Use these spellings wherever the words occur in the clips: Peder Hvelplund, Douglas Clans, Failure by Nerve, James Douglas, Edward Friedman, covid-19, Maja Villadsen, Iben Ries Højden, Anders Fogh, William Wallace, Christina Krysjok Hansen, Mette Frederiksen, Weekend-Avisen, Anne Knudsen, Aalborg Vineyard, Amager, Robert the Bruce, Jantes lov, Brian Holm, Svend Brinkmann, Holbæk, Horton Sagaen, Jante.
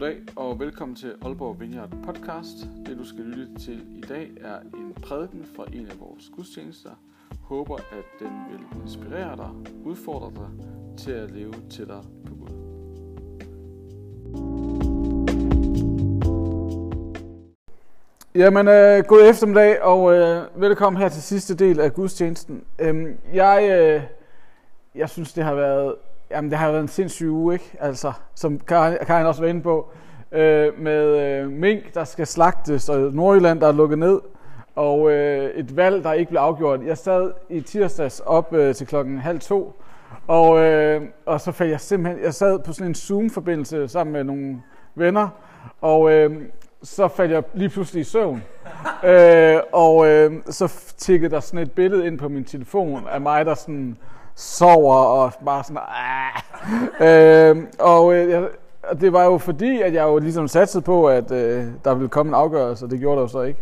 Goddag og velkommen til Aalborg Vineyard podcast. Det du skal lytte til i dag er en prædiken fra en af vores gudstjenester. Håber at den vil inspirere dig, udfordre dig til at leve tættere på Gud. Jamen god eftermiddag og velkommen her til sidste del af gudstjenesten. Jeg synes det har været en sindssyg uge, ikke? Altså, som Karin også var inde på, med mink, der skal slagtes, og Nordjylland, der er lukket ned, og et valg, der ikke blev afgjort. Jeg sad i tirsdags op til 1:30, og så fandt jeg simpelthen, jeg sad på sådan en Zoom-forbindelse sammen med nogle venner, og så faldt jeg lige pludselig i søvn, så tikkede der sådan et billede ind på min telefon af mig, der sådan sover og bare sådan og det var jo fordi, at jeg jo ligesom satsede på, at der ville komme en afgørelse, og det gjorde der jo så ikke.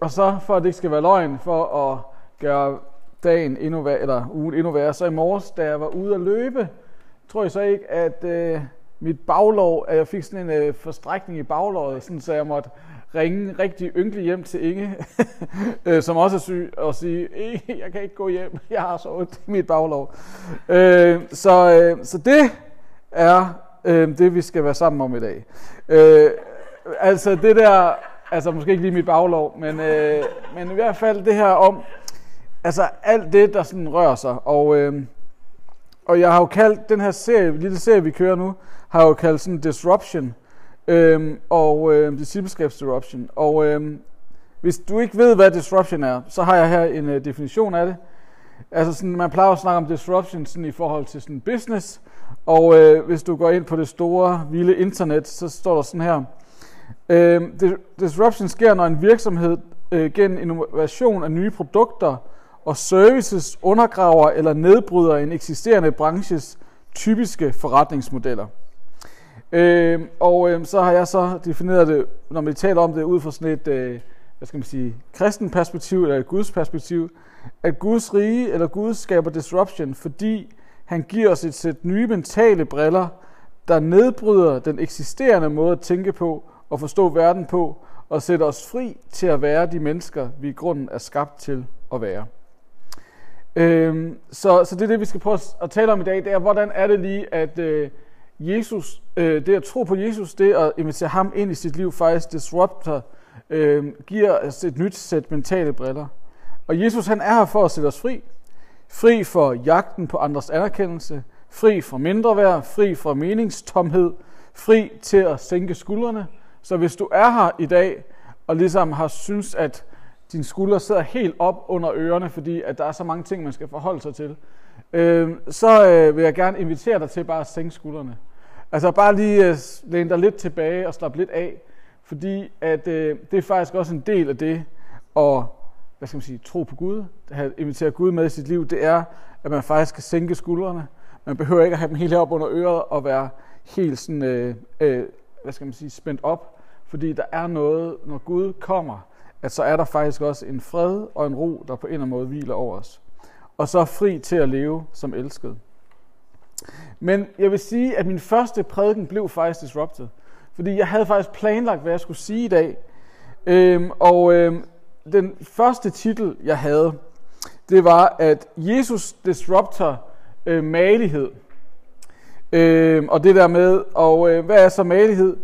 Og så, for at det ikke skal være løgn, for at gøre dagen endnu værre, eller ugen endnu værre, så i morges, da jeg var ude at løbe, tror jeg så ikke, at mit baglov, at jeg fik sådan en forstrækning i baglåret, sådan, så jeg måtte ringe rigtig ynglig hjem til Inge, som også er syg, og sige, jeg kan ikke gå hjem, jeg har så ondt i mit baglov. Så det er det, vi skal være sammen om i dag. Altså det der, altså måske ikke lige mit baglov, men i hvert fald det her om, altså alt det, der sådan rører sig. Og jeg har jo kaldt den her serie, lille serie, vi kører nu, har jo kaldt sådan Disruption, og discipleskabs-disruption. Og hvis du ikke ved, hvad disruption er, så har jeg her en definition af det. Altså sådan, man plejer at snakke om disruption sådan, i forhold til sådan business, og hvis du går ind på det store, vilde internet, så står der sådan her. Disruption sker, når en virksomhed gennem innovation af nye produkter og services undergraver eller nedbryder en eksisterende branches typiske forretningsmodeller. Så har jeg så defineret det, når vi taler om det ud fra sådan et, kristen perspektiv eller Guds perspektiv, at Guds rige eller Gud skaber disruption, fordi han giver os et sæt nye mentale briller, der nedbryder den eksisterende måde at tænke på og forstå verden på, og sætter os fri til at være de mennesker, vi i grunden er skabt til at være. Så det er det, vi skal prøve at tale om i dag, det er, hvordan er det lige, at Jesus, det at tro på Jesus, det at invitere ham ind i sit liv, faktisk disrupter, giver os et nyt sæt mentale briller. Og Jesus, han er her for at sætte os fri. Fri for jagten på andres anerkendelse, fri fra mindreværd, fri fra meningstomhed, fri til at sænke skuldrene. Så hvis du er her i dag, og ligesom har synes, at dine skuldre sidder helt op under ørerne, fordi at der er så mange ting, man skal forholde sig til, så vil jeg gerne invitere dig til bare at sænke skuldrene. Altså bare lige læne dig lidt tilbage og slappe lidt af, fordi at det er faktisk også en del af det at tro på Gud, at invitere Gud med i sit liv, det er, at man faktisk kan sænke skuldrene. Man behøver ikke at have dem helt op under øret og være helt sådan, spændt op, fordi der er noget, når Gud kommer, at så er der faktisk også en fred og en ro, der på en eller anden måde hviler over os. Og så fri til at leve som elskede. Men jeg vil sige, at min første prædiken blev faktisk disrupted. Fordi jeg havde faktisk planlagt, hvad jeg skulle sige i dag. Den første titel, jeg havde, det var, at Jesus disrupter magelighed. Og det der med, hvad er så magelighed?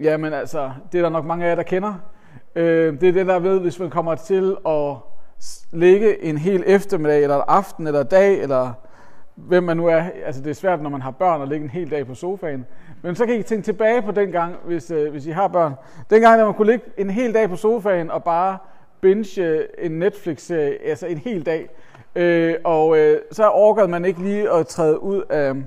Jamen altså, det er der nok mange af jer, der kender. Det er det der ved, hvis man kommer til at ligge en hel eftermiddag, eller en aften, eller en dag, eller hvem man nu er. Altså det er svært, når man har børn, at ligge en hel dag på sofaen. Men så kan I tænke tilbage på dengang, hvis I har børn. Dengang, når man kunne ligge en hel dag på sofaen og bare binge en Netflix-serie, altså en hel dag. Så orkede man ikke lige at træde ud af,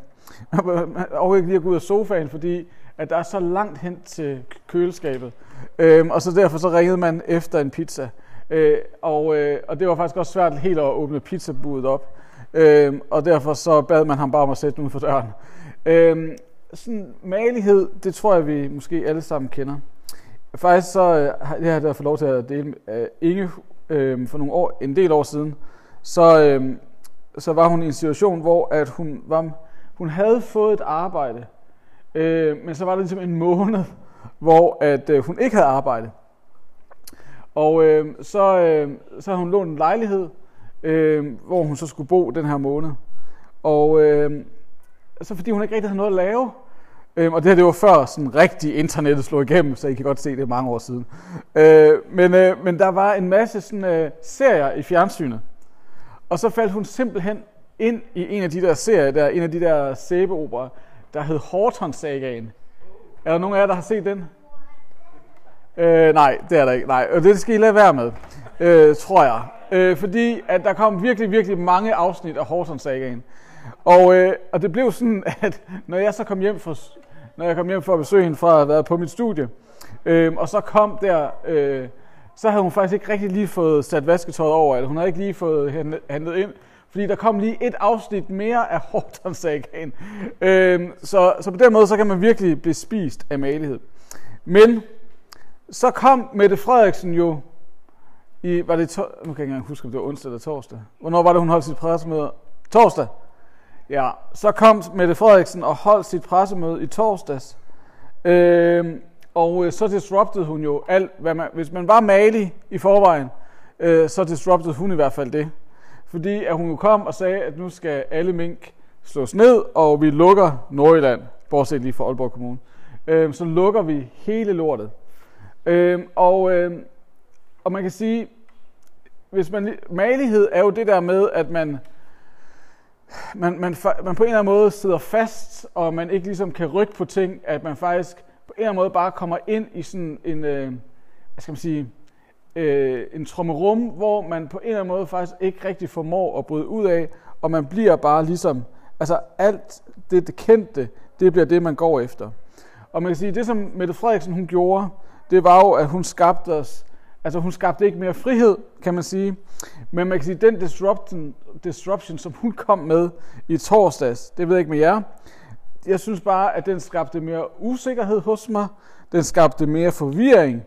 sofaen, fordi at der er så langt hen til køleskabet. Og så derfor så ringede man efter en pizza. Og det var faktisk også svært helt at åbne pizzabudet op. Og derfor så bad man ham bare om at sætte den ud for døren. Sådan magelighed, det tror jeg, vi måske alle sammen kender. Faktisk så det har jeg fået lov til at dele med Inge for nogle år, en del år siden. Så var hun i en situation, hvor at hun havde fået et arbejde, Men så var det ligesom en måned, hvor at, hun ikke havde arbejde. Og så havde hun lånt en lejlighed, hvor hun så skulle bo den her måned. Og så fordi hun ikke rigtig havde noget at lave, og det her det var før sådan rigtig internettet slog igennem, så I kan godt se det mange år siden. Men der var en masse sådan, serier i fjernsynet, og så faldt hun simpelthen ind i en af de der serier, der en af de der sæbeoperer, der hed Horton Sagaen. Er der nogen af jer, der har set den? Nej, det er der ikke. Nej, og det skal I lade være med, tror jeg. Fordi at der kom virkelig, virkelig mange afsnit af Horton Sagaen. Og det blev sådan, at når jeg så kom hjem for at besøge hende fra at have været på mit studie, og så kom der, så havde hun faktisk ikke rigtig lige fået sat vasketøjet over, eller hun havde ikke lige fået handlet ind, fordi der kom lige et afsnit mere af Horton Sagaen. Så på den måde, så kan man virkelig blive spist af malighed. Men så kom Mette Frederiksen jo i, var det nu kan jeg ikke engang huske, om det var onsdag eller torsdag. Hvornår var det, hun holdt sit pressemøde? Torsdag. Ja, så kom Mette Frederiksen og holdt sit pressemøde i torsdags. Og så disruptede hun jo alt, hvad man, hvis man var malig i forvejen, så disruptede hun i hvert fald det. Fordi at hun kom og sagde, at nu skal alle mink slås ned, og vi lukker Nordjylland, bortset lige fra Aalborg Kommune. Så lukker vi hele lortet. Og man kan sige, hvis man malighed er jo det der med, at man på en eller anden måde sidder fast, og man ikke ligesom kan rykke på ting, at man faktisk på en eller anden måde bare kommer ind i sådan en, hvad skal man sige, en trummerum, hvor man på en eller anden måde faktisk ikke rigtig formår at bryde ud af, og man bliver bare ligesom, altså alt det kendte, det bliver det, man går efter. Og man kan sige, det som Mette Frederiksen hun gjorde, det var jo, at hun skabte os, altså hun skabte ikke mere frihed, kan man sige, men man kan sige, den disruption, som hun kom med i torsdags, det ved jeg ikke med jer, jeg synes bare, at den skabte mere usikkerhed hos mig, den skabte mere forvirring,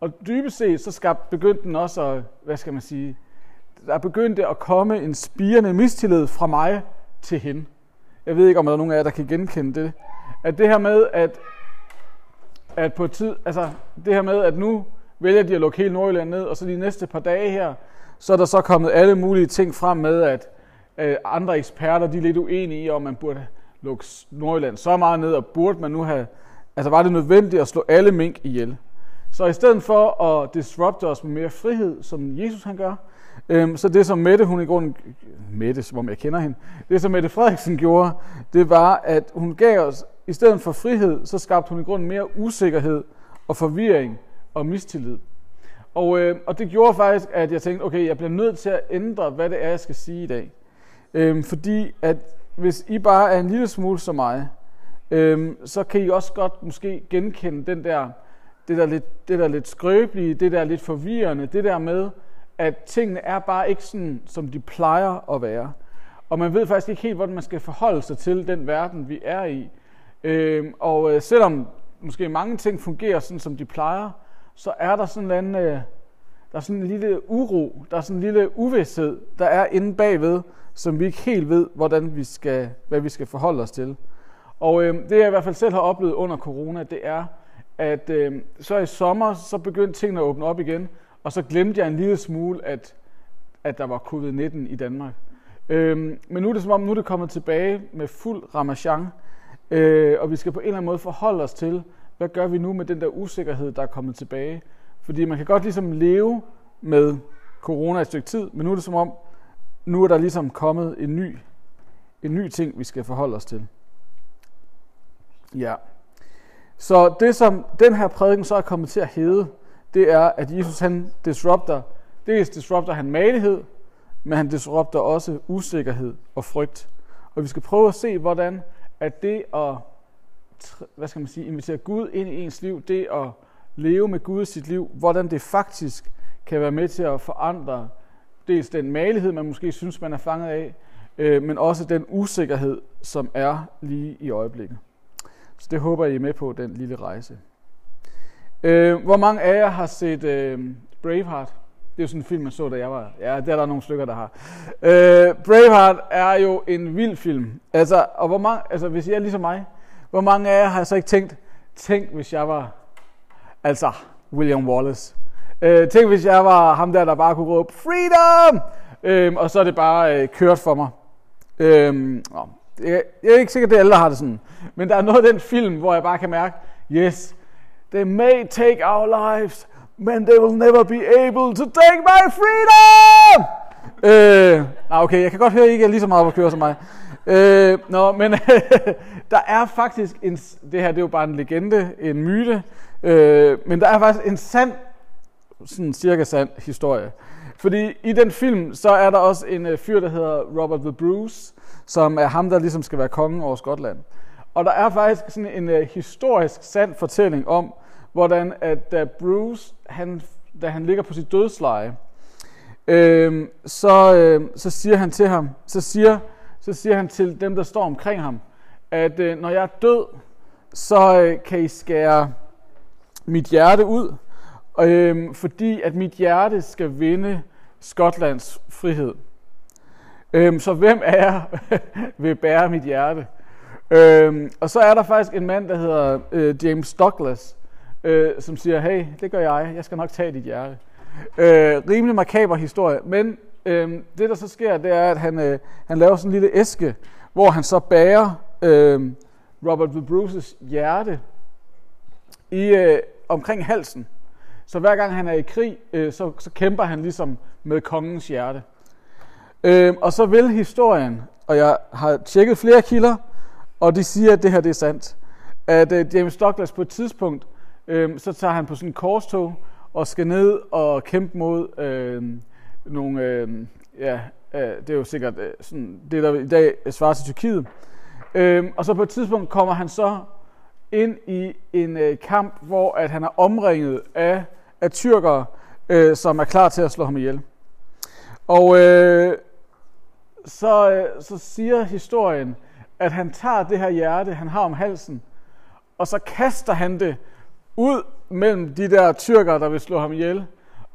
og dybest set, så begyndte den også at, hvad skal man sige, der begyndte at komme en spirende mistillid fra mig til hende. Jeg ved ikke, om der er nogen af jer, der kan genkende det. At det her med, at på tid, altså det her med, at nu vælger de at lukke hele Nordjylland ned, og så de næste par dage her, så er der så kommet alle mulige ting frem med, at andre eksperter, de er lidt uenige i, om man burde lukke Nordjylland så meget ned, og burde man nu have, altså var det nødvendigt at slå alle mink ihjel? Så i stedet for at disrupte os med mere frihed, som Jesus han gør, så det som Mette Frederiksen gjorde, det var, at hun gav os, i stedet for frihed, så skabte hun i grunden mere usikkerhed og forvirring og mistillid. Og det gjorde faktisk, at jeg tænkte, okay, jeg bliver nødt til at ændre, hvad det er, jeg skal sige i dag. Fordi at hvis I bare er en lille smule som mig, så kan I også godt måske genkende den der, det der lidt skrøbelige, det der lidt forvirrende, det der med, at tingene er bare ikke sådan, som de plejer at være. Og man ved faktisk ikke helt, hvordan man skal forholde sig til den verden, vi er i. Og selvom måske mange ting fungerer sådan, som de plejer, så er der sådan en anden, der er sådan en lille uro, der er sådan en lille uvished, der er inde bagved, som vi ikke helt ved, hvad vi skal forholde os til. Og det jeg i hvert fald selv har oplevet under corona, det er, at så i sommer, så begyndte tingene at åbne op igen, og så glemte jeg en lille smule, at der var covid-19 i Danmark. Men nu er det som om, nu er det kommet tilbage med fuld ramachan, og vi skal på en eller anden måde forholde os til, hvad gør vi nu med den der usikkerhed, der er kommet tilbage? Fordi man kan godt ligesom leve med corona et stykke tid, men nu er det som om, nu er der ligesom kommet en ny ting, vi skal forholde os til. Ja. Så det, som den her prædiken så er kommet til at hedde, det er, at Jesus han disrupter, dels disrupter han malighed, men han disrupter også usikkerhed og frygt. Og vi skal prøve at se, hvordan at det at, hvad skal man sige, invitere Gud ind i ens liv, det at leve med Gud i sit liv, hvordan det faktisk kan være med til at forandre dels den malighed, man måske synes, man er fanget af, men også den usikkerhed, som er lige i øjeblikket. Så det håber I er med på, den lille rejse. Hvor mange af jer har set Braveheart? Det er jo sådan en film, man så, da jeg var... Ja, der er nogle stykker, der har. Braveheart er jo en vild film. Altså, hvis I er ligesom mig, Hvor mange af jer har så ikke tænkt, tænk hvis jeg var, altså William Wallace. Tænk hvis jeg var ham der bare kunne råbe freedom, og så er det bare kørt for mig. Jeg er ikke sikker, at det alle har det sådan, men der er noget af den film, hvor jeg bare kan mærke, yes, they may take our lives, men they will never be able to take my freedom! Okay, jeg kan godt høre, at I ikke er lige så meget på kører som mig. Men der er faktisk en, det her det er jo bare en legende, en myte, men der er faktisk en sand, sådan cirka sand historie. Fordi i den film, så er der også en fyr, der hedder Robert the Bruce, som er ham, der ligesom skal være kongen over Skotland. Og der er faktisk sådan en historisk sand fortælling om, hvordan at Bruce, da han ligger på sit dødsleje, så siger han til ham, så siger han til dem, der står omkring ham, at når jeg er død, så kan I skære mit hjerte ud, fordi at mit hjerte skal vinde Skotlands frihed. Så hvem af jer vil bære mit hjerte? Og så er der faktisk en mand, der hedder James Douglas, som siger, hey, det gør jeg skal nok tage dit hjerte. Rimelig makaber historie, men det der så sker, det er, at han laver sådan en lille æske, hvor han så bærer Robert the Bruces hjerte i, omkring halsen. Så hver gang han er i krig, så kæmper han ligesom med kongens hjerte. Og så vil historien, og jeg har tjekket flere kilder, og de siger, at det her det er sandt, at James Douglas på et tidspunkt, så tager han på sådan en korstog og skal ned og kæmpe mod nogle, det er jo sikkert sådan, det, der i dag svarer til Tyrkiet. Og så på et tidspunkt kommer han så ind i en kamp, hvor at han er omringet af tyrkere, som er klar til at slå ham ihjel. Og så siger historien, at han tager det her hjerte, han har om halsen, og så kaster han det ud mellem de der tyrker, der vil slå ham ihjel.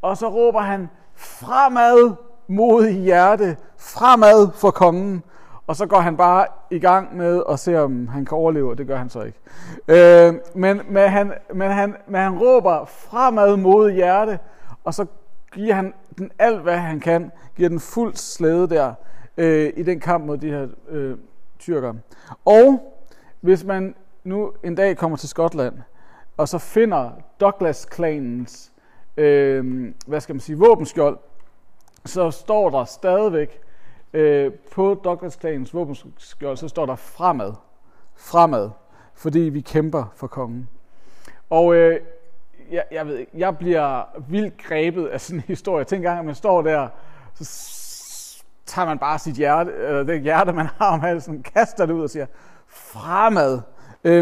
Og så råber han, fremad mod hjerte, fremad for kongen. Og så går han bare i gang med at se, om han kan overleve, og det gør han så ikke. Men han råber fremad mod hjerte, og så giver han den alt, hvad han kan, giver den fuld slæde der i den kamp mod de her tyrker. Og hvis man nu en dag kommer til Skotland, og så finder Douglas Clans, våbenskjold, så står der stadigvæk, på Douglas Clans våbenskjold, så står der fremad. Fremad. Fordi vi kæmper for kongen. Og jeg ved ikke, jeg bliver vildt grebet af sådan en historie. Jeg tænker, at man står der, så tager man bare sit hjerte, eller det hjerte, man har om halsen, kaster det ud og siger, fremad.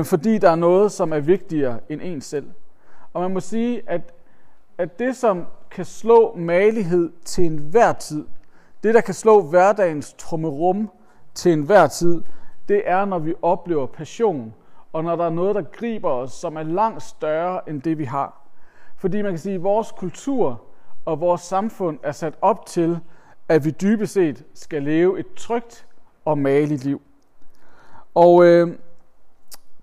Fordi der er noget, som er vigtigere end en selv. Og man må sige, at det, som kan slå magelighed til enhver tid, det, der kan slå hverdagens trummerum til enhver tid, det er, når vi oplever passion, og når der er noget, der griber os, som er langt større end det, vi har. Fordi man kan sige, at vores kultur og vores samfund er sat op til, at vi dybest set skal leve et trygt og mageligt liv. Og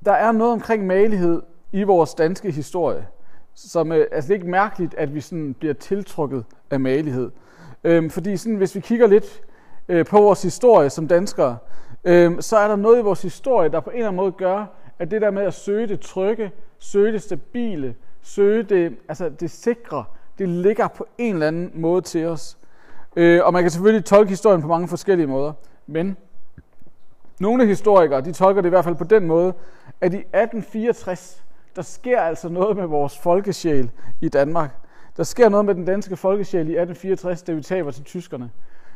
der er noget omkring magelighed i vores danske historie, som det er ikke mærkeligt, at vi sådan bliver tiltrukket af magelighed. Fordi sådan, hvis vi kigger lidt på vores historie som danskere, så er der noget i vores historie, der på en eller anden måde gør, at det der med at søge det trygge, søge det stabile, søge det, altså det sikre, det ligger på en eller anden måde til os. Og man kan selvfølgelig tolke historien på mange forskellige måder, men nogle historikere, de tolker det i hvert fald på den måde, at i 1864, der sker altså noget med vores folkesjæl i Danmark. Der sker noget med den danske folkesjæl i 1864, da vi taber til tyskerne.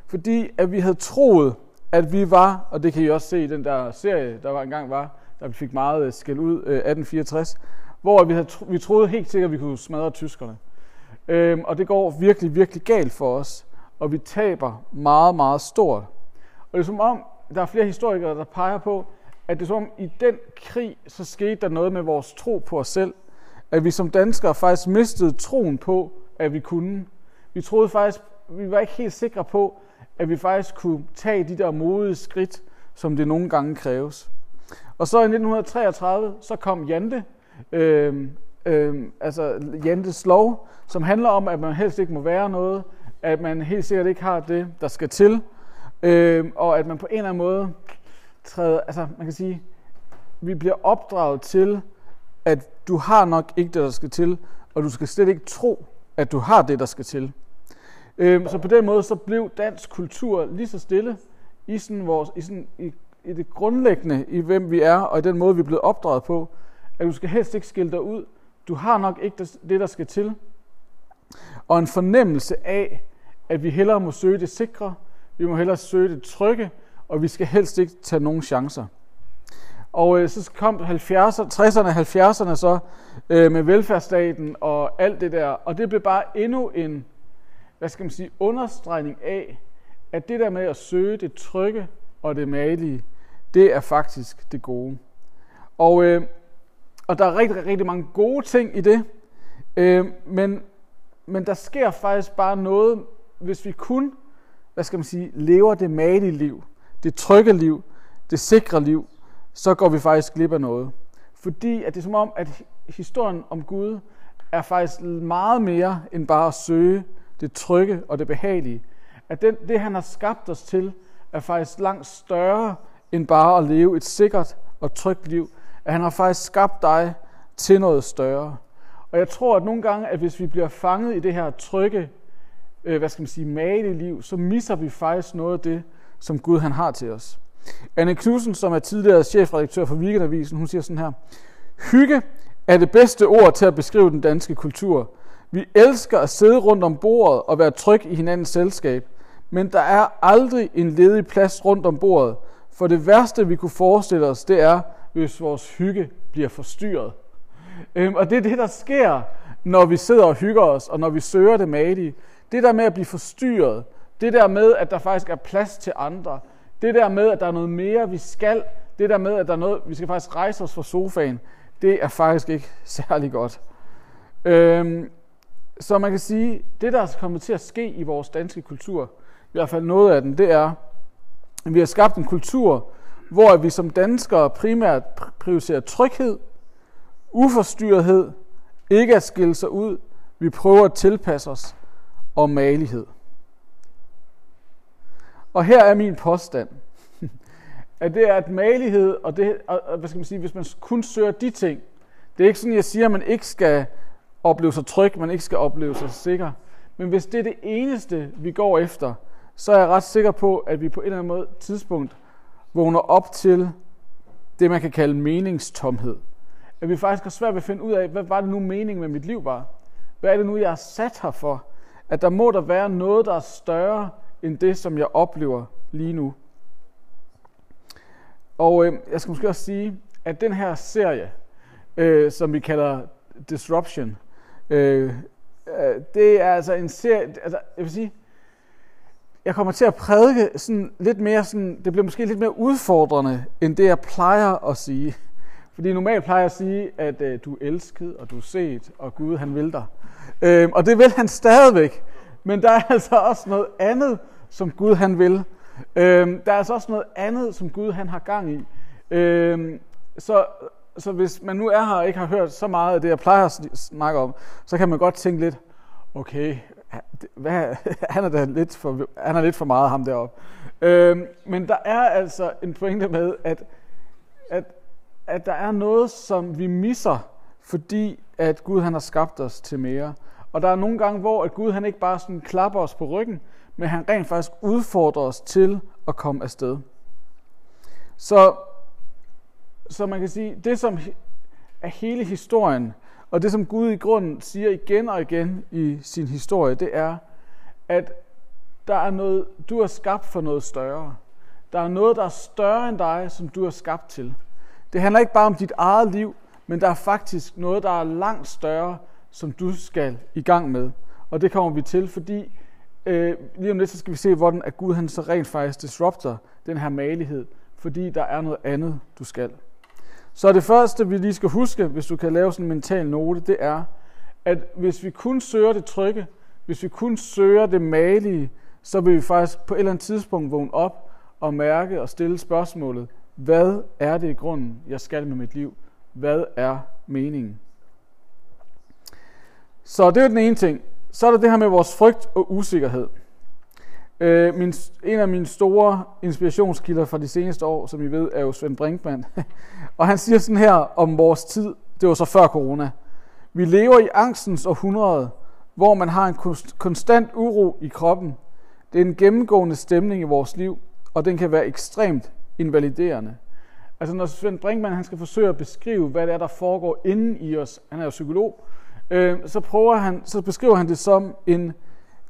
Fordi at vi havde troet, at vi var, og det kan I også se i den der serie, der engang var, der vi fik meget skæld ud, 1864, hvor vi troede helt sikkert, at vi kunne smadre tyskerne. Og det går virkelig, virkelig galt for os, og vi taber meget, meget stort. Og det er som om, der er flere historikere, der peger på, at det er som om, i den krig, så skete der noget med vores tro på os selv, at vi som danskere faktisk mistede troen på, at vi kunne. Vi troede faktisk, vi var ikke helt sikre på, at vi faktisk kunne tage de der modige skridt, som det nogle gange kræves. Og så i 1933, så kom Jante, altså Jantes lov, som handler om, at man helst ikke må være noget, at man helt sikkert ikke har det, der skal til, og at man på en eller anden måde træder, altså man kan sige, vi bliver opdraget til, at du har nok ikke det, der skal til, og du skal slet ikke tro, at du har det, der skal til. Så på den måde, så blev dansk kultur lige så stille i, sådan vores, i det grundlæggende, i hvem vi er, og i den måde, vi er blevet opdraget på, at du skal helst ikke skille dig ud. Du har nok ikke det, der skal til. Og en fornemmelse af, at vi hellere må søge det sikre, vi må hellere søge det trygge, og vi skal helst ikke tage nogen chancer. Og så kom 60'erne og 70'erne så med velfærdsstaten og alt det der, og det blev bare endnu en, hvad skal man sige, understregning af, at det der med at søge det trygge og det malige, det er faktisk det gode. Og der er rigtig, rigtig mange gode ting i det, men der sker faktisk bare noget, hvis vi kun, hvad skal man sige, lever det malige liv, det trygge liv, det sikre liv, så går vi faktisk glip af noget. Fordi at det er som om, at historien om Gud er faktisk meget mere end bare at søge det trygge og det behagelige. At det han har skabt os til, er faktisk langt større end bare at leve et sikkert og trygt liv. At han har faktisk skabt dig til noget større. Og jeg tror, at nogle gange, at hvis vi bliver fanget i det her trygge, hvad skal man sige, malige liv, så misser vi faktisk noget af det, som Gud han har til os. Anne Knudsen, som er tidligere chefredaktør for Weekend-Avisen, hun siger sådan her: hygge er det bedste ord til at beskrive den danske kultur. Vi elsker at sidde rundt om bordet og være tryg i hinandens selskab, men der er aldrig en ledig plads rundt om bordet, for det værste vi kunne forestille os, det er, hvis vores hygge bliver forstyrret. Og det er det, der sker, når vi sidder og hygger os, og når vi søger det malige. Det der med at blive forstyrret, det der med, at der faktisk er plads til andre, det der med, at der er noget mere, vi skal, det der med, at der er noget, vi skal faktisk rejse os fra sofaen, det er faktisk ikke særlig godt. Så man kan sige, det der er kommet til at ske i vores danske kultur, i hvert fald noget af den, det er, at vi har skabt en kultur, hvor vi som danskere primært prioriterer tryghed, uforstyrrethed, ikke at skille sig ud, vi prøver at tilpasse os, og malighed. Og her er min påstand, at det er at malighed, og det, og hvad skal man sige, hvis man kun søger de ting, det er ikke sådan, jeg siger, at man ikke skal opleve sig tryg, man ikke skal opleve sig sikker, men hvis det er det eneste, vi går efter, så er jeg ret sikker på, at vi på en eller anden måde tidspunkt vågner op til det, man kan kalde meningstomhed. At vi faktisk har svært ved at finde ud af, hvad var det nu meningen med mit liv var? Hvad er det nu, jeg er sat her for? At der må der være noget, der er større end det, som jeg oplever lige nu. Og jeg skal måske også sige, at den her serie, som vi kalder Disruption, det er altså en serie, altså, jeg vil sige, jeg kommer til at prædike sådan lidt mere, sådan, det bliver måske lidt mere udfordrende, end det jeg plejer at sige. Fordi normalt plejer jeg at sige, at du er elsket, og du er set, og Gud han vil dig. Og det vil han stadigvæk. Men der er altså også noget andet, som Gud han vil. Der er altså også noget andet, som Gud han har gang i. Så hvis man nu er her og ikke har hørt så meget af det, jeg plejer at snakke om, så kan man godt tænke lidt, okay, hvad, han er lidt for meget ham deroppe. Men der er altså en pointe med, at der er noget, som vi misser, fordi at Gud han har skabt os til mere. Og der er nogle gange, hvor at Gud han ikke bare sådan klapper os på ryggen, men han rent faktisk udfordrer os til at komme afsted. Så man kan sige, det som er hele historien, og det som Gud i grunden siger igen og igen i sin historie, det er, at der er noget, du er skabt for noget større. Der er noget, der er større end dig, som du er skabt til. Det handler ikke bare om dit eget liv, men der er faktisk noget, der er langt større, som du skal i gang med. Og det kommer vi til, fordi lige om lidt, så skal vi se, hvordan at Gud han så rent faktisk disrupter den her malighed, fordi der er noget andet, du skal. Så det første, vi lige skal huske, hvis du kan lave sådan en mental note, det er, at hvis vi kun søger det trygge, hvis vi kun søger det malige, så vil vi faktisk på et eller andet tidspunkt vågne op og mærke og stille spørgsmålet, Hvad er det i grunden, jeg skal med mit liv? Hvad er meningen? Så det er den ene ting. Så er der det her med vores frygt og usikkerhed. En af mine store inspirationskilder fra de seneste år, som I ved, er jo Svend Brinkmann. Og han siger sådan her om vores tid, det var så før corona. Vi lever i angstens århundrede, hvor man har en konstant uro i kroppen. Det er en gennemgående stemning i vores liv, og den kan være ekstremt invaliderende. Altså når Svend Brinkmann han skal forsøge at beskrive, hvad det er, der foregår inden i os, han er jo psykolog, så beskriver han det som en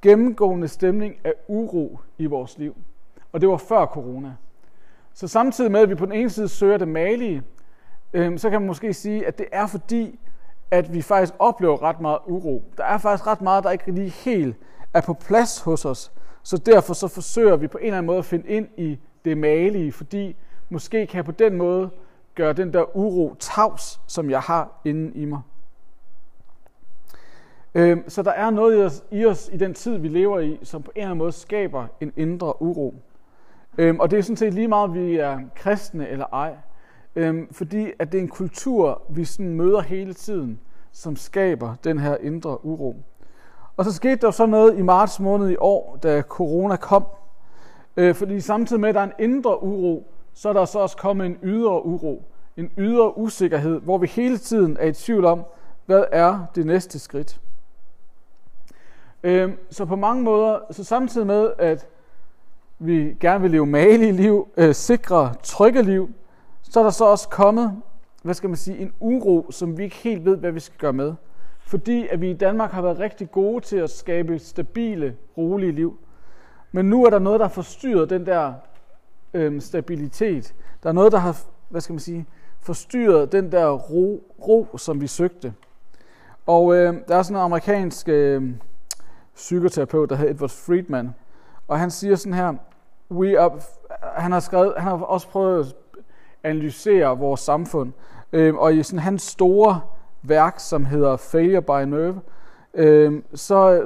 gennemgående stemning af uro i vores liv. Og det var før corona. Så samtidig med, at vi på den ene side søger det malige, så kan man måske sige, at det er fordi, at vi faktisk oplever ret meget uro. Der er faktisk ret meget, der ikke lige helt er på plads hos os. Så derfor så forsøger vi på en eller anden måde at finde ind i det malige, fordi måske kan jeg på den måde gøre den der uro tavs, som jeg har inde i mig. Så der er noget i os i den tid, vi lever i, som på en eller anden måde skaber en indre uro. Og det er sådan set lige meget, om vi er kristne eller ej. Fordi at det er en kultur, vi sådan møder hele tiden, som skaber den her indre uro. Og så skete der så noget i marts måned i år, da corona kom. Fordi samtidig med, at der er en indre uro, så er der så også kommet en ydre uro. En ydre usikkerhed, hvor vi hele tiden er i tvivl om, hvad er det næste skridt. Så på mange måder, så samtidig med, at vi gerne vil leve malige liv, sikre, trygge liv, så er der så også kommet, en uro, som vi ikke helt ved, hvad vi skal gøre med. Fordi at vi i Danmark har været rigtig gode til at skabe stabile, rolige liv. Men nu er der noget, der forstyrrer den der stabilitet. Der er noget, der har, forstyrret den der ro, som vi søgte. Og der er sådan en amerikansk psykoterapeut, der hedder Edward Friedman, og han siger sådan her, han har også prøvet at analysere vores samfund, og i sådan hans store værk, som hedder Failure by Nerve,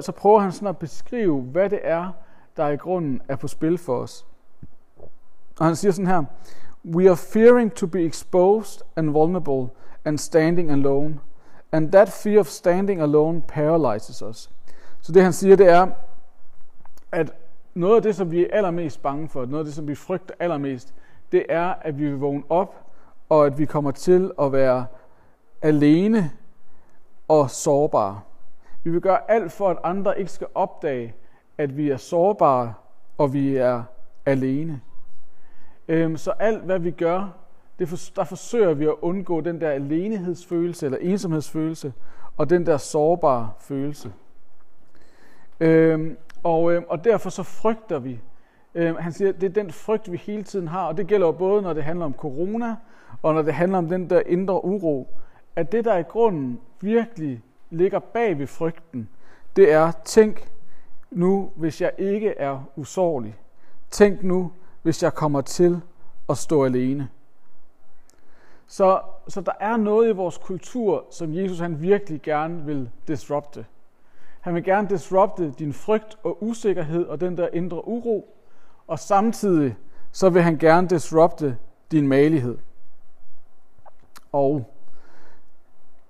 så prøver han sådan at beskrive, hvad det er, der i grunden er på spil for os. Og han siger sådan her, "We are fearing to be exposed and vulnerable and standing alone. And that fear of standing alone paralyzes us." Så det han siger, det er, at noget af det, som vi er allermest bange for, noget af det, som vi frygter allermest, det er, at vi vil vågne op, og at vi kommer til at være alene og sårbare. Vi vil gøre alt for, at andre ikke skal opdage, at vi er sårbare, og vi er alene. Så alt, hvad vi gør, der forsøger vi at undgå den der alenehedsfølelse, eller ensomhedsfølelse, og den der sårbare følelse. Og derfor så frygter vi. Han siger, at det er den frygt, vi hele tiden har, og det gælder både, når det handler om corona, og når det handler om den der indre uro, at det, der i grunden virkelig ligger bag ved frygten, det er, tænk nu, hvis jeg ikke er usårlig. Tænk nu, hvis jeg kommer til at stå alene. Så der er noget i vores kultur, som Jesus han virkelig gerne vil disrupte. Han vil gerne disrupte din frygt og usikkerhed og den der indre uro, og samtidig så vil han gerne disrupte din malighed. Og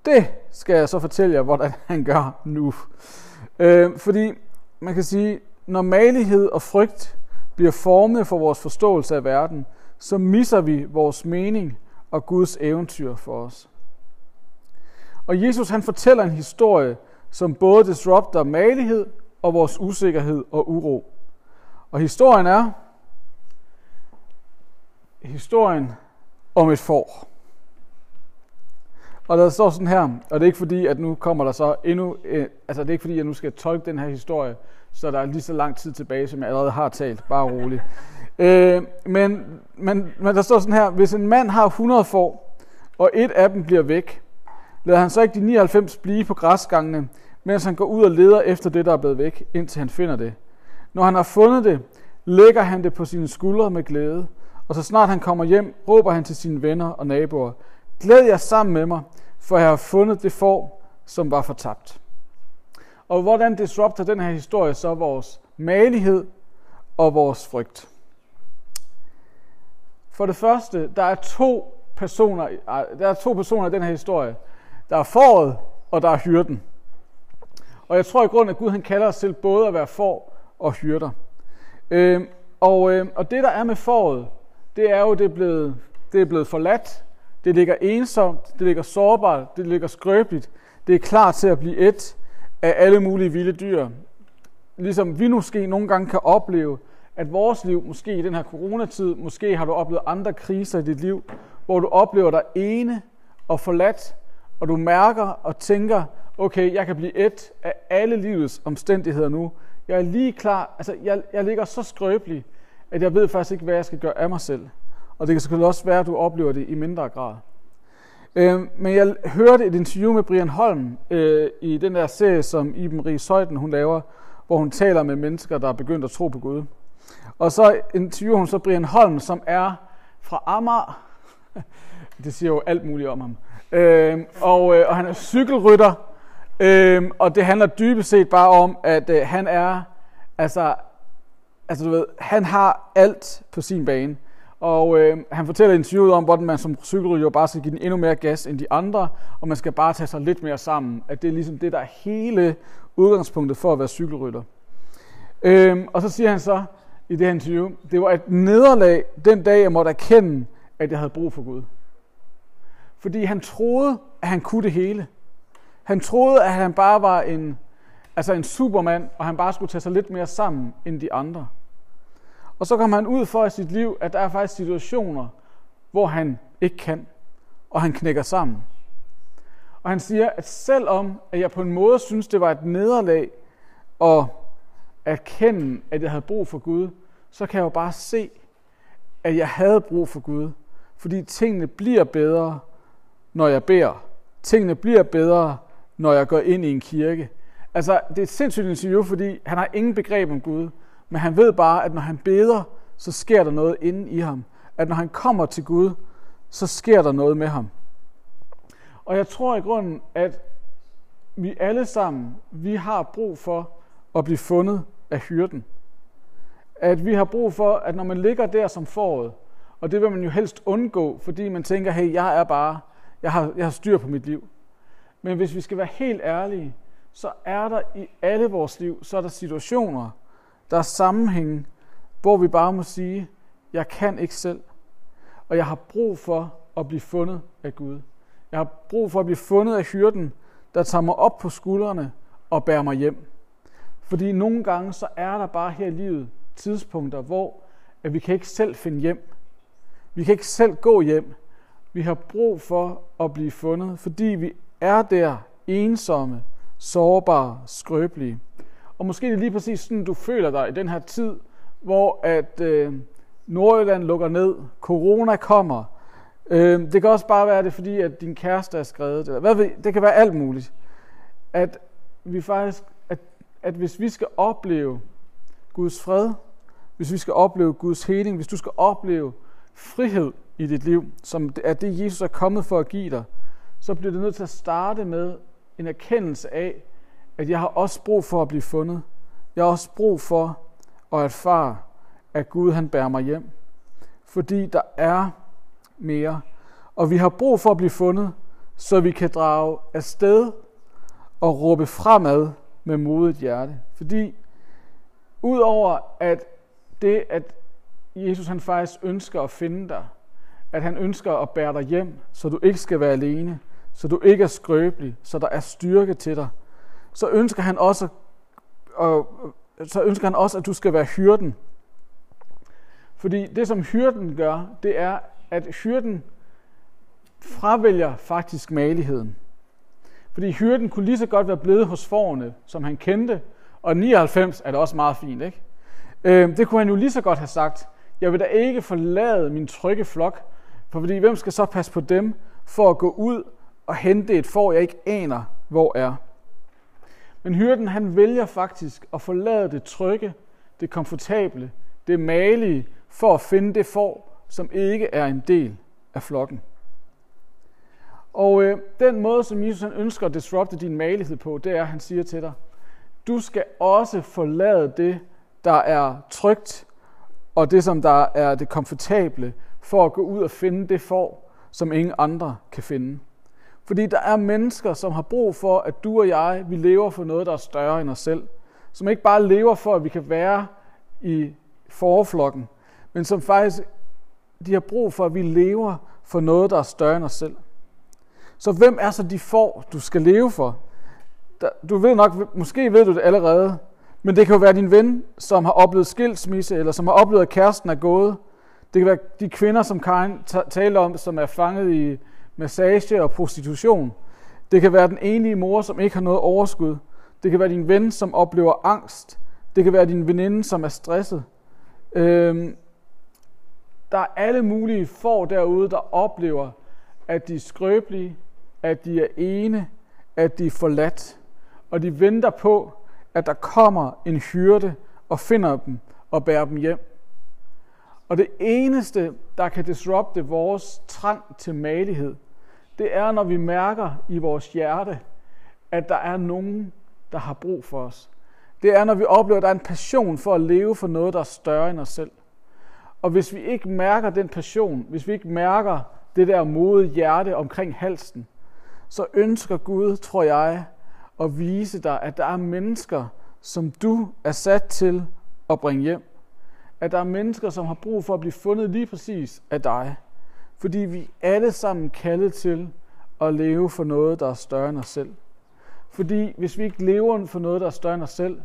det skal jeg så fortælle jer, hvordan han gør nu. Fordi man kan sige, når malighed og frygt bliver formet for vores forståelse af verden, så misser vi vores mening og Guds eventyr for os. Og Jesus han fortæller en historie, som både disrupter malighed og vores usikkerhed og uro. Og historien er historien om et får. Og der står sådan her, og det er ikke fordi, at nu kommer der så endnu, det er ikke fordi, jeg nu skal tolke den her historie, så der er lige så lang tid tilbage, som jeg allerede har talt, bare roligt. Men der står sådan her, hvis en mand har 100 får, og et af dem bliver væk, lader han så ikke de 99 blive på græsgangene, mens han går ud og leder efter det, der er blevet væk, indtil han finder det. Når han har fundet det, lægger han det på sine skuldre med glæde, og så snart han kommer hjem, råber han til sine venner og naboer, "Glæd jer sammen med mig, for jeg har fundet det får, som var fortabt." Og hvordan disrupter den her historie så vores malighed og vores frygt? For det første, der er to personer i den her historie. Der er fåret, og der er hyrden. Og jeg tror i grunden, at Gud han kalder os til både at være får og hyrder. Og det, der er med fåret, det er jo, det er blevet forladt. Det ligger ensomt, det ligger sårbart, det ligger skrøbeligt. Det er klar til at blive ædt af alle mulige vilde dyr. Ligesom vi måske nogle gange kan opleve, at vores liv, måske i den her coronatid, måske har du oplevet andre kriser i dit liv, hvor du oplever dig ene og forladt, og du mærker og tænker, okay, jeg kan blive ædt af alle livets omstændigheder nu. Jeg er lige klar, altså jeg ligger så skrøbelig, at jeg ved faktisk ikke, hvad jeg skal gøre af mig selv. Og det kan selvfølgelig også være, at du oplever det i mindre grad. Men jeg hørte et interview med Brian Holm i den der serie, som Iben Ries Højden hun laver, hvor hun taler med mennesker, der er begyndt at tro på Gud. Og så interviewer hun så Brian Holm, som er fra Amager. Det siger jo alt muligt om ham. Og han er cykelrytter, og det handler dybest set bare om, at han er, altså du ved, han har alt på sin bane. Og han fortæller i interviewet om, hvordan man som cykelrytter bare skal give den endnu mere gas end de andre, og man skal bare tage sig lidt mere sammen. At det er ligesom det, der er hele udgangspunktet for at være cykelrytter. Og så siger han så i det her interview, det var et nederlag den dag, jeg måtte erkende, at jeg havde brug for Gud. Fordi han troede, at han kunne det hele. Han troede, at han bare var en supermand, og han bare skulle tage sig lidt mere sammen end de andre. Og så kom han ud for i sit liv, at der er faktisk situationer, hvor han ikke kan, og han knækker sammen. Og han siger, at selvom at jeg på en måde synes, det var et nederlag at erkende, at jeg havde brug for Gud, så kan jeg jo bare se, at jeg havde brug for Gud. Fordi tingene bliver bedre, når jeg beder. Tingene bliver bedre, når jeg går ind i en kirke. Altså, det er et sindssygt interview, fordi han har ingen begreb om Gud. Men han ved bare, at når han beder, så sker der noget inde i ham. At når han kommer til Gud, så sker der noget med ham. Og jeg tror i grunden, at vi alle sammen, vi har brug for at blive fundet af hyrden. At vi har brug for, at når man ligger der som fåret, og det vil man jo helst undgå, fordi man tænker, hey, jeg har styr på mit liv. Men hvis vi skal være helt ærlige, så er der i alle vores liv, så er der situationer, der er sammenhænge, hvor vi bare må sige, jeg kan ikke selv, og jeg har brug for at blive fundet af Gud. Jeg har brug for at blive fundet af hyrden, der tager mig op på skuldrene og bærer mig hjem. Fordi nogle gange, så er der bare her i livet tidspunkter, hvor at vi kan ikke selv finde hjem. Vi kan ikke selv gå hjem. Vi har brug for at blive fundet, fordi vi er der ensomme, sårbare, skrøbelige. Og måske det er lige præcis sådan, du føler dig i den her tid, hvor at Nordjylland lukker ned, corona kommer. Det kan også bare være det, fordi at din kæreste er skredet. Eller hvad ved, det kan være alt muligt. At vi faktisk, at hvis vi skal opleve Guds fred, hvis vi skal opleve Guds heling, hvis du skal opleve frihed i dit liv, som er det, Jesus er kommet for at give dig, så bliver det nødt til at starte med en erkendelse af, at jeg har også brug for at blive fundet. Jeg har også brug for at erfare, at Gud han bærer mig hjem. Fordi der er mere. Og vi har brug for at blive fundet, så vi kan drage afsted og råbe fremad med modigt hjerte. Fordi udover at det, at Jesus han faktisk ønsker at finde dig, at han ønsker at bære dig hjem, så du ikke skal være alene, så du ikke er skrøbelig, så der er styrke til dig, så ønsker han også, at du skal være hyrden. Fordi det, som hyrden gør, det er, at hyrden fravælger faktisk maligheden. Fordi hyrden kunne lige så godt være blevet hos fårene, som han kendte, og 99 er det også meget fint, ikke? Det kunne han jo lige så godt have sagt, jeg vil da ikke forlade min trygge flok, fordi hvem skal så passe på dem, for at gå ud og hente et får, jeg ikke aner, hvor er. Men hyrden, han vælger faktisk at forlade det trygge, det komfortable, det malige, for at finde det får, som ikke er en del af flokken. Og den måde, som Jesus han ønsker at disrupte din malighed på, det er, at han siger til dig, du skal også forlade det, der er trygt, og det, som der er det komfortable, for at gå ud og finde det får, som ingen andre kan finde. Fordi der er mennesker, som har brug for, at du og jeg, vi lever for noget, der er større end os selv. Som ikke bare lever for, at vi kan være i forflokken, men som faktisk, de har brug for, at vi lever for noget, der er større end os selv. Så hvem er så de får, du skal leve for? Du ved nok, måske ved du det allerede, men det kan jo være din ven, som har oplevet skilsmisse, eller som har oplevet, at kæresten er gået. Det kan være de kvinder, som Karin taler om, som er fanget i massage og prostitution. Det kan være den enlige mor, som ikke har noget overskud. Det kan være din ven, som oplever angst. Det kan være din veninde, som er stresset. Der er alle mulige får derude, der oplever, at de er skrøbelige, at de er ene, at de er forladt. Og de venter på, at der kommer en hyrde og finder dem og bærer dem hjem. Og det eneste, der kan disrupte vores trang til malighed, det er, når vi mærker i vores hjerte, at der er nogen, der har brug for os. Det er, når vi oplever, at der er en passion for at leve for noget, der er større end os selv. Og hvis vi ikke mærker den passion, hvis vi ikke mærker det der modige hjerte omkring halsen, så ønsker Gud, tror jeg, at vise dig, at der er mennesker, som du er sat til at bringe hjem. At der er mennesker, som har brug for at blive fundet lige præcis af dig. Fordi vi alle sammen kaldet til at leve for noget, der er større end os selv. Fordi hvis vi ikke lever for noget, der er større end os selv,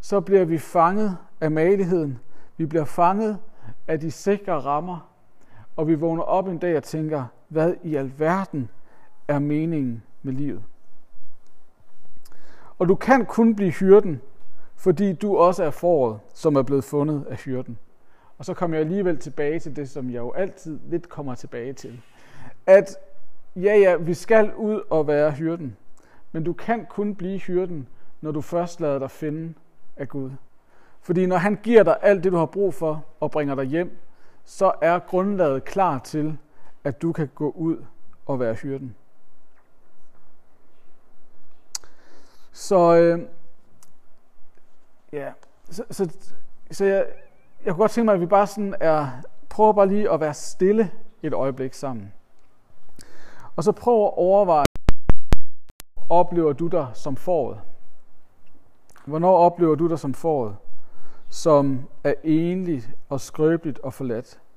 så bliver vi fanget af maligheden. Vi bliver fanget af de sikre rammer. Og vi vågner op en dag og tænker, hvad i alverden er meningen med livet? Og du kan kun blive hyrden, fordi du også er foråret, som er blevet fundet af hyrden. Og så kommer jeg alligevel tilbage til det, som jeg jo altid lidt kommer tilbage til. At ja, vi skal ud og være hyrden, men du kan kun blive hyrden, når du først lader dig finde af Gud. Fordi når han giver dig alt det, du har brug for, og bringer dig hjem, så er grundlaget klar til, at du kan gå ud og være hyrden. Så jeg kunne godt tænke mig, at vi bare sådan prøver lige at være stille et øjeblik sammen. Og så prøv at overveje, hvornår oplever du dig som foråret? Hvornår oplever du dig som foråret, som er enligt og skrøbeligt og forladt?